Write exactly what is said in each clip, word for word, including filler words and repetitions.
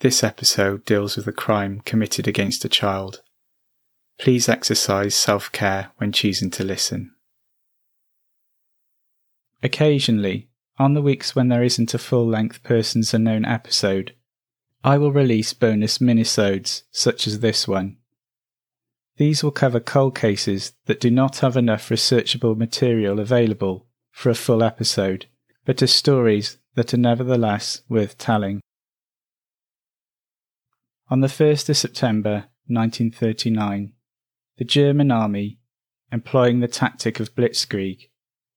This episode deals with a crime committed against a child. Please exercise self-care when choosing to listen. Occasionally, on the weeks when there isn't a full-length Persons Unknown episode, I will release bonus minisodes such as this one. These will cover cold cases that do not have enough researchable material available for a full episode, but are stories that are nevertheless worth telling. On the first of September nineteen thirty-nine, the German army, employing the tactic of blitzkrieg,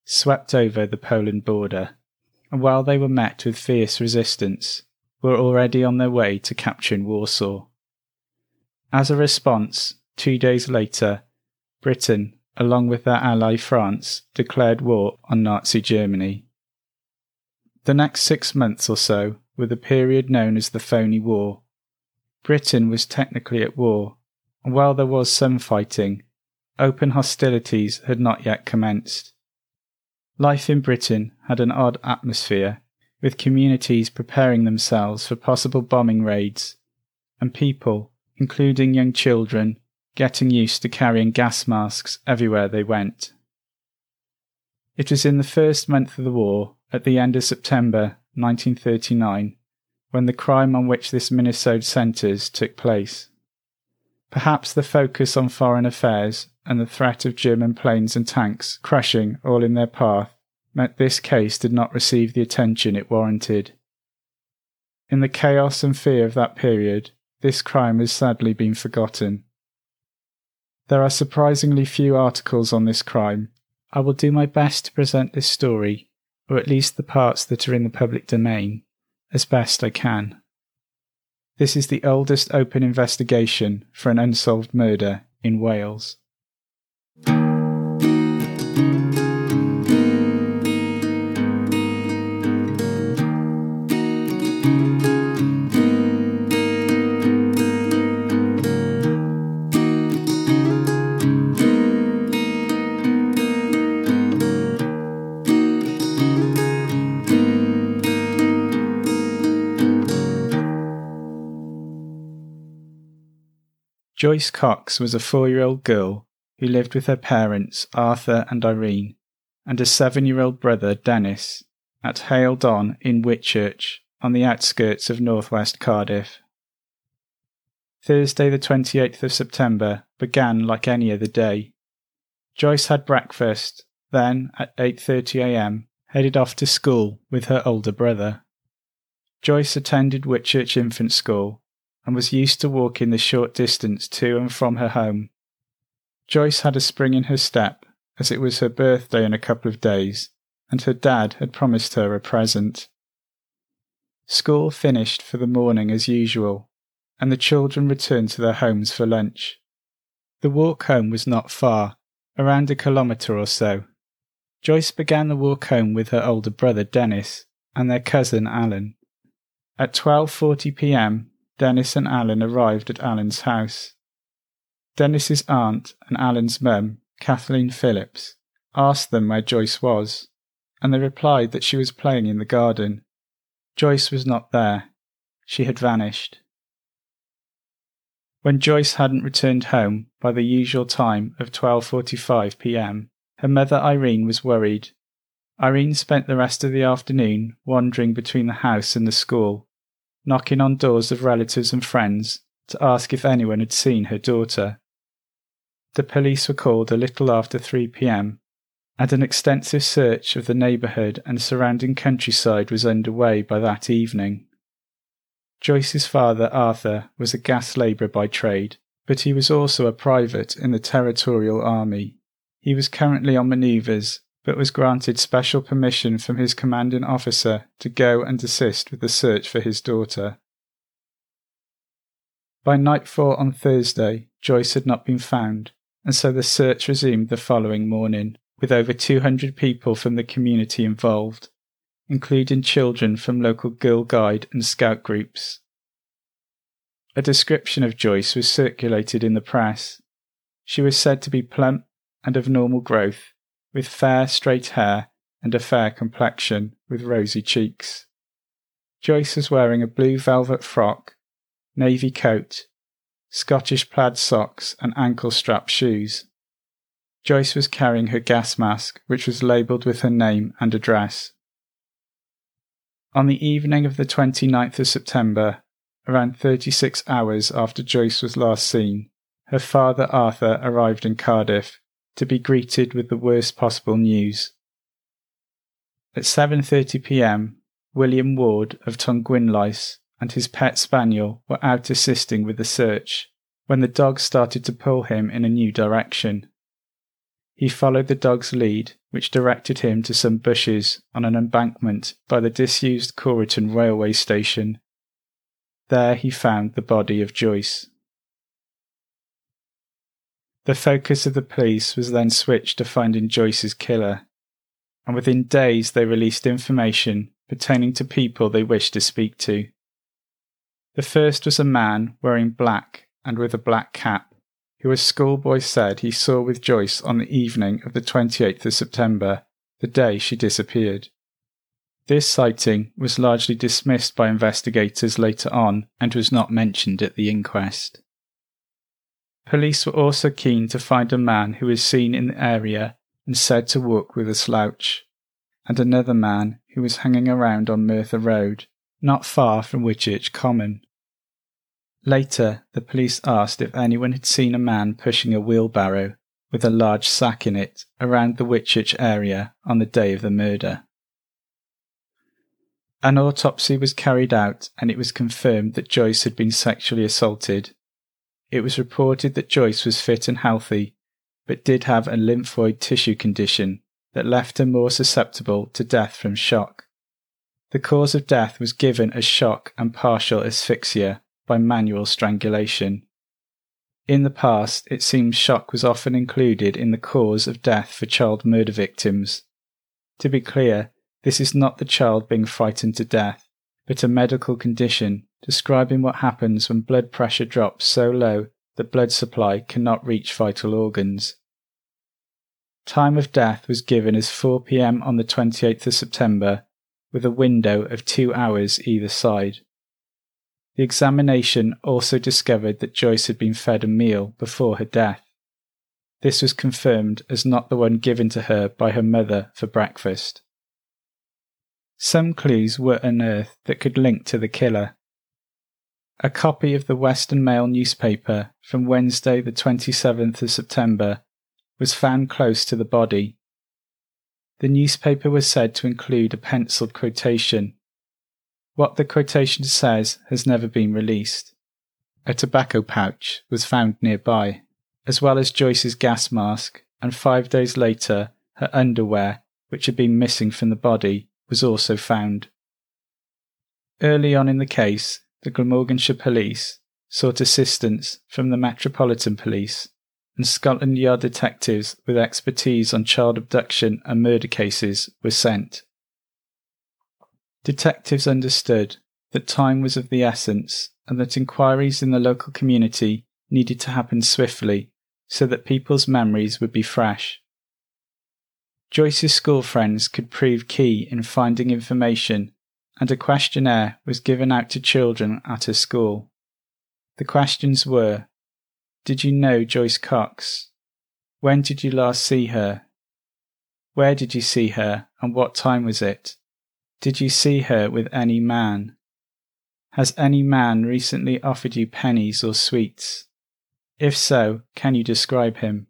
swept over the Poland border, and while they were met with fierce resistance, were already on their way to capturing Warsaw. As a response, two days later, Britain, along with their ally France, declared war on Nazi Germany. The next six months or so were the period known as the Phoney War. Britain was technically at war, and while there was some fighting, open hostilities had not yet commenced. Life in Britain had an odd atmosphere, with communities preparing themselves for possible bombing raids, and people, including young children, getting used to carrying gas masks everywhere they went. It was in the first month of the war, at the end of September nineteen thirty-nine, when the crime on which this minisode centres took place. Perhaps the focus on foreign affairs and the threat of German planes and tanks crashing all in their path meant this case did not receive the attention it warranted. In the chaos and fear of that period, this crime has sadly been forgotten. There are surprisingly few articles on this crime. I will do my best to present this story, or at least the parts that are in the public domain, as best I can. This is the oldest open investigation for an unsolved murder in Wales. Joyce Cox was a four-year-old girl who lived with her parents Arthur and Irene and a seven-year-old brother Dennis at Hale Don in Whitchurch on the outskirts of northwest Cardiff. Thursday the twenty-eighth of September began like any other day. Joyce had breakfast, then at eight thirty a m headed off to school with her older brother. Joyce attended Whitchurch Infant School and was used to walking the short distance to and from her home. Joyce had a spring in her step, as it was her birthday in a couple of days, and her dad had promised her a present. School finished for the morning as usual, and the children returned to their homes for lunch. The walk home was not far, around a kilometre or so. Joyce began the walk home with her older brother Dennis and their cousin Alan. At twelve forty p m, Dennis and Alan arrived at Alan's house. Dennis's aunt and Alan's mum, Kathleen Phillips, asked them where Joyce was, and they replied that she was playing in the garden. Joyce was not there. She had vanished. When Joyce hadn't returned home by the usual time of twelve forty-five p m, her mother Irene was worried. Irene spent the rest of the afternoon wandering between the house and the school, knocking on doors of relatives and friends to ask if anyone had seen her daughter. The police were called a little after three p m, and an extensive search of the neighbourhood and surrounding countryside was underway by that evening. Joyce's father, Arthur, was a gas labourer by trade, but he was also a private in the Territorial Army. He was currently on manoeuvres, but was granted special permission from his commanding officer to go and assist with the search for his daughter. By nightfall on Thursday, Joyce had not been found, and so the search resumed the following morning, with over two hundred people from the community involved, including children from local Girl Guide and Scout groups. A description of Joyce was circulated in the press. She was said to be plump and of normal growth, with fair, straight hair and a fair complexion, with rosy cheeks. Joyce was wearing a blue velvet frock navy coat, Scottish plaid socks and ankle-strap shoes. Joyce was carrying her gas mask, which was labelled with her name and address. On the evening of the twenty-ninth of September, around thirty-six hours after Joyce was last seen, her father Arthur arrived in Cardiff, to be greeted with the worst possible news. At seven thirty p m, William Ward of Tongwynlais and his pet spaniel were out assisting with the search, when the dog started to pull him in a new direction. He followed the dog's lead, which directed him to some bushes on an embankment by the disused Coryton railway station. There he found the body of Joyce. The focus of the police was then switched to finding Joyce's killer, and within days they released information pertaining to people they wished to speak to. The first was a man wearing black and with a black cap, who a schoolboy said he saw with Joyce on the evening of the twenty-eighth of September, the day she disappeared. This sighting was largely dismissed by investigators later on and was not mentioned at the inquest. Police were also keen to find a man who was seen in the area and said to walk with a slouch, and another man who was hanging around on Merthyr Road, not far from Whitchurch Common. Later, the police asked if anyone had seen a man pushing a wheelbarrow with a large sack in it around the Whitchurch area on the day of the murder. An autopsy was carried out and it was confirmed that Joyce had been sexually assaulted. It was reported that Joyce was fit and healthy, but did have a lymphoid tissue condition that left her more susceptible to death from shock. The cause of death was given as shock and partial asphyxia by manual strangulation. In the past, it seems shock was often included in the cause of death for child murder victims. To be clear, this is not the child being frightened to death, but a medical condition describing what happens when blood pressure drops so low that blood supply cannot reach vital organs. Time of death was given as four p m on the twenty-eighth of September, with a window of two hours either side. The examination also discovered that Joyce had been fed a meal before her death. This was confirmed as not the one given to her by her mother for breakfast. Some clues were unearthed that could link to the killer. A copy of the Western Mail newspaper from Wednesday the twenty-seventh of September was found close to the body. The newspaper was said to include a penciled quotation. What the quotation says has never been released. A tobacco pouch was found nearby, as well as Joyce's gas mask, and five days later her underwear, which had been missing from the body, was also found. Early on in the case, the Glamorganshire Police sought assistance from the Metropolitan Police and Scotland Yard detectives with expertise on child abduction and murder cases were sent. Detectives understood that time was of the essence and that inquiries in the local community needed to happen swiftly so that people's memories would be fresh. Joyce's school friends could prove key in finding information, and a questionnaire was given out to children at her school. The questions were, did you know Joyce Cox? When did you last see her? Where did you see her and what time was it? Did you see her with any man? Has any man recently offered you pennies or sweets? If so, can you describe him?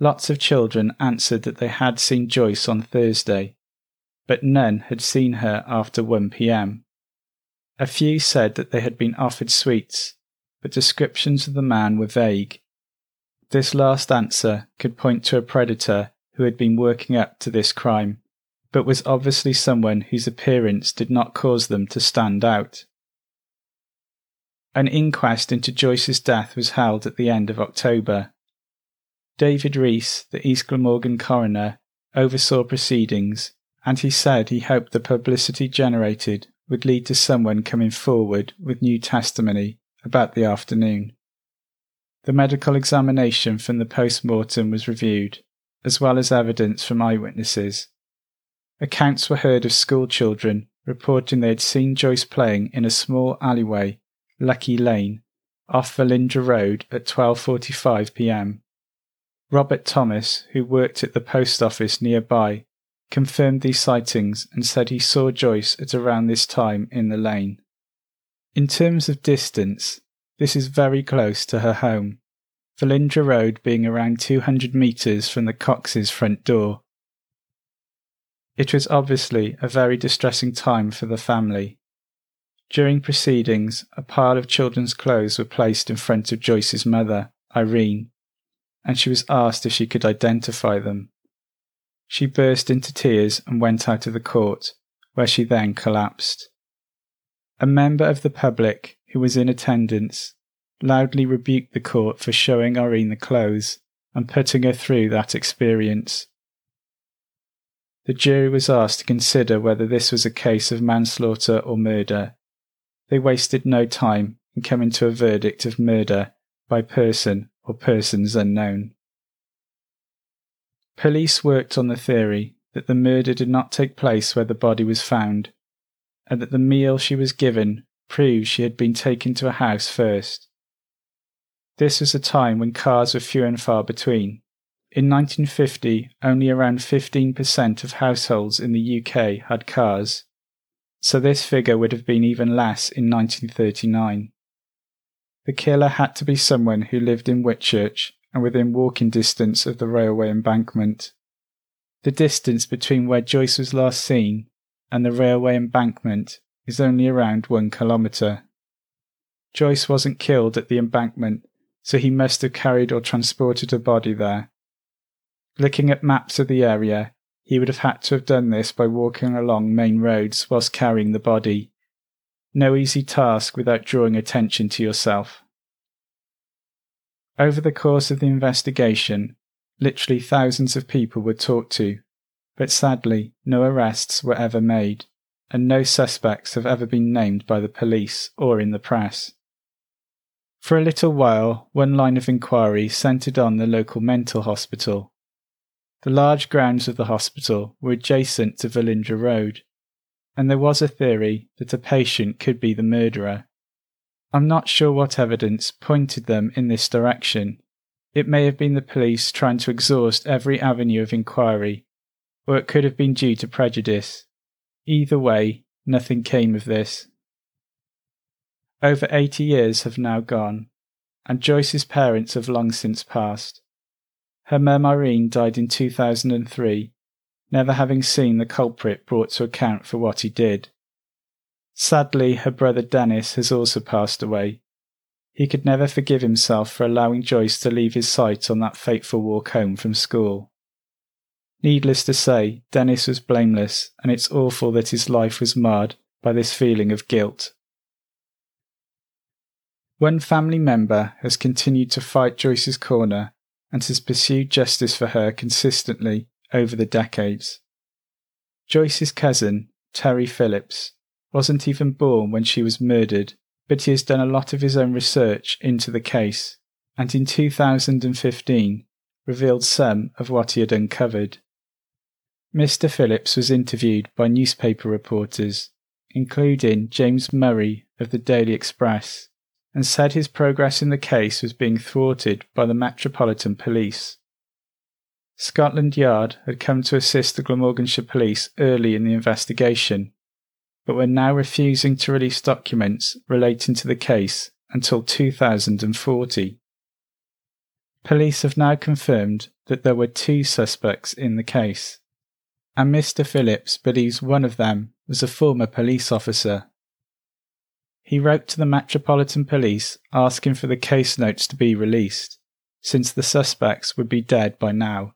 Lots of children answered that they had seen Joyce on Thursday, but none had seen her after one p m. A few said that they had been offered sweets, but descriptions of the man were vague. This last answer could point to a predator who had been working up to this crime, but was obviously someone whose appearance did not cause them to stand out. An inquest into Joyce's death was held at the end of October. David Rees, the East Glamorgan coroner, oversaw proceedings, and he said he hoped the publicity generated would lead to someone coming forward with new testimony about the afternoon. The medical examination from the post-mortem was reviewed, as well as evidence from eyewitnesses. Accounts were heard of school children reporting they had seen Joyce playing in a small alleyway Lucky Lane, off Velindre Road at twelve forty-five p m. Robert Thomas, who worked at the post office nearby, confirmed these sightings and said he saw Joyce at around this time in the lane. In terms of distance, this is very close to her home, Velindre Road being around two hundred metres from the Coxes' front door. It was obviously a very distressing time for the family. During proceedings, a pile of children's clothes were placed in front of Joyce's mother, Irene, and she was asked if she could identify them. She burst into tears and went out of the court, where she then collapsed. A member of the public, who was in attendance, loudly rebuked the court for showing Irene the clothes and putting her through that experience. The jury was asked to consider whether this was a case of manslaughter or murder. They wasted no time in coming to a verdict of murder by person or persons unknown. Police worked on the theory that the murder did not take place where the body was found, and that the meal she was given proved she had been taken to a house first. This was a time when cars were few and far between. In nineteen fifty, only around fifteen percent of households in the U K had cars, so this figure would have been even less in nineteen thirty-nine. The killer had to be someone who lived in Whitchurch and within walking distance of the railway embankment. The distance between where Joyce was last seen and the railway embankment is only around one kilometre. Joyce wasn't killed at the embankment, so he must have carried or transported her body there. Looking at maps of the area, he would have had to have done this by walking along main roads whilst carrying the body. No easy task without drawing attention to yourself. Over the course of the investigation, literally thousands of people were talked to, but sadly, no arrests were ever made, and no suspects have ever been named by the police or in the press. For a little while, one line of inquiry centred on the local mental hospital. The large grounds of the hospital were adjacent to Velindre Road, and there was a theory that a patient could be the murderer. I'm not sure what evidence pointed them in this direction. It may have been the police trying to exhaust every avenue of inquiry, or it could have been due to prejudice. Either way, nothing came of this. Over eighty years have now gone, and Joyce's parents have long since passed. Her mum Irene died in two thousand three, never having seen the culprit brought to account for what he did. Sadly, her brother Dennis has also passed away. He could never forgive himself for allowing Joyce to leave his sight on that fateful walk home from school. Needless to say, Dennis was blameless, and it's awful that his life was marred by this feeling of guilt. One family member has continued to fight Joyce's corner and has pursued justice for her consistently over the decades. Joyce's cousin, Terry Phillips, wasn't even born when she was murdered, but he has done a lot of his own research into the case, and in two thousand fifteen revealed some of what he had uncovered. Mister Phillips was interviewed by newspaper reporters, including James Murray of the Daily Express, and said his progress in the case was being thwarted by the Metropolitan Police. Scotland Yard had come to assist the Glamorganshire Police early in the investigation, but were now refusing to release documents relating to the case until two thousand forty. Police have now confirmed that there were two suspects in the case, and Mister Phillips believes one of them was a former police officer. He wrote to the Metropolitan Police asking for the case notes to be released, since the suspects would be dead by now.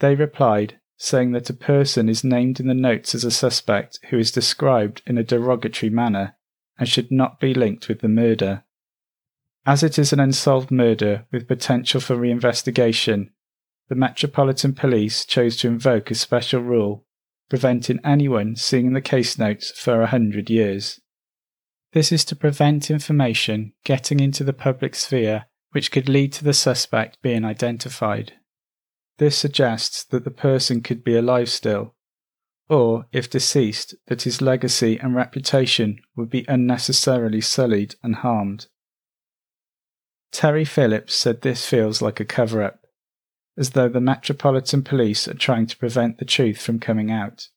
They replied, saying that a person is named in the notes as a suspect who is described in a derogatory manner and should not be linked with the murder. As it is an unsolved murder with potential for reinvestigation, the Metropolitan Police chose to invoke a special rule preventing anyone seeing the case notes for a hundred years. This is to prevent information getting into the public sphere which could lead to the suspect being identified. This suggests that the person could be alive still, or, if deceased, that his legacy and reputation would be unnecessarily sullied and harmed. Terry Phillips said this feels like a cover-up, as though the Metropolitan Police are trying to prevent the truth from coming out.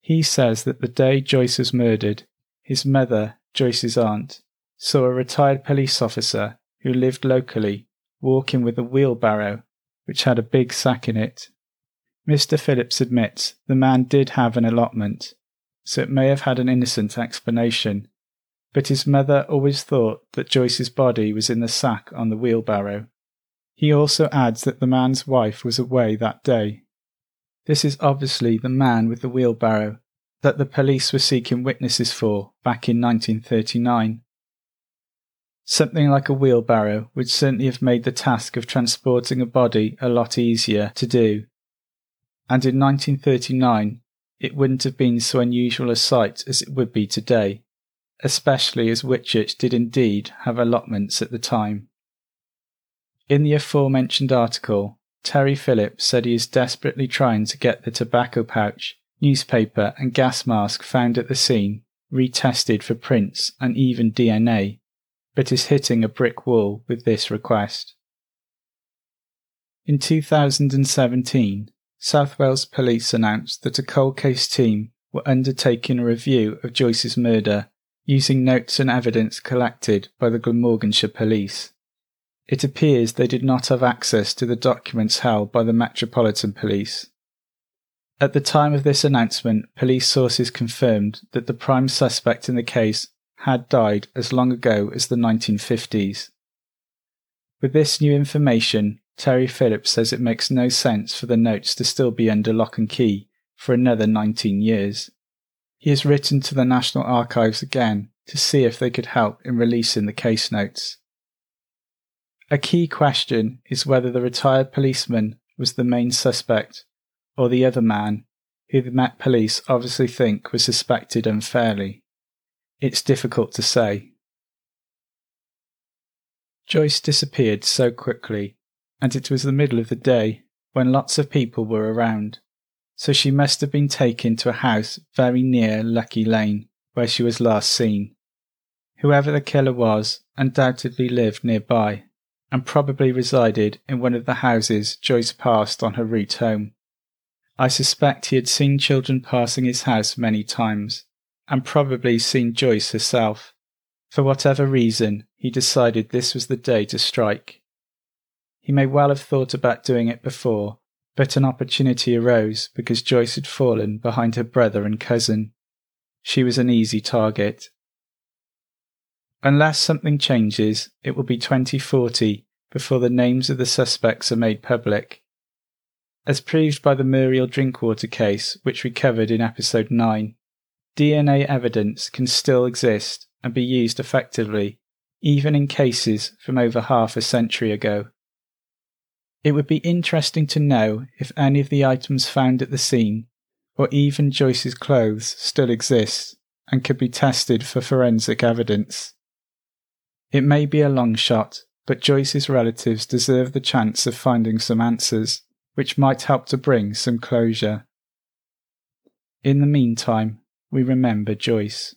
He says that the day Joyce was murdered, his mother, Joyce's aunt, saw a retired police officer who lived locally walking with a wheelbarrow which had a big sack in it. Mister Phillips admits the man did have an allotment, so it may have had an innocent explanation, but his mother always thought that Joyce's body was in the sack on the wheelbarrow. He also adds that the man's wife was away that day. This is obviously the man with the wheelbarrow that the police were seeking witnesses for back in nineteen thirty-nine. Something like a wheelbarrow would certainly have made the task of transporting a body a lot easier to do, and in nineteen thirty-nine it wouldn't have been so unusual a sight as it would be today, especially as Whitchurch did indeed have allotments at the time. In the aforementioned article, Terry Phillips said he is desperately trying to get the tobacco pouch, newspaper and gas mask found at the scene retested for prints and even D N A, but is hitting a brick wall with this request. In two thousand seventeen, South Wales Police announced that a cold case team were undertaking a review of Joyce's murder using notes and evidence collected by the Glamorganshire Police. It appears they did not have access to the documents held by the Metropolitan Police. At the time of this announcement, police sources confirmed that the prime suspect in the case had died as long ago as the nineteen fifties. With this new information, Terry Phillips says it makes no sense for the notes to still be under lock and key for another nineteen years. He has written to the National Archives again to see if they could help in releasing the case notes. A key question is whether the retired policeman was the main suspect or the other man who the Met Police obviously think was suspected unfairly. It's difficult to say. Joyce disappeared so quickly, and it was the middle of the day when lots of people were around, so she must have been taken to a house very near Lucky Lane where she was last seen. Whoever the killer was undoubtedly lived nearby, and probably resided in one of the houses Joyce passed on her route home. I suspect he had seen children passing his house many times, and probably seen Joyce herself. For whatever reason, he decided this was the day to strike. He may well have thought about doing it before, but an opportunity arose because Joyce had fallen behind her brother and cousin. She was an easy target. Unless something changes, it will be twenty forty before the names of the suspects are made public. As proved by the Muriel Drinkwater case, which we covered in episode nine, D N A evidence can still exist and be used effectively, even in cases from over half a century ago. It would be interesting to know if any of the items found at the scene, or even Joyce's clothes, still exist and could be tested for forensic evidence. It may be a long shot, but Joyce's relatives deserve the chance of finding some answers, which might help to bring some closure. In the meantime, we remember Joyce.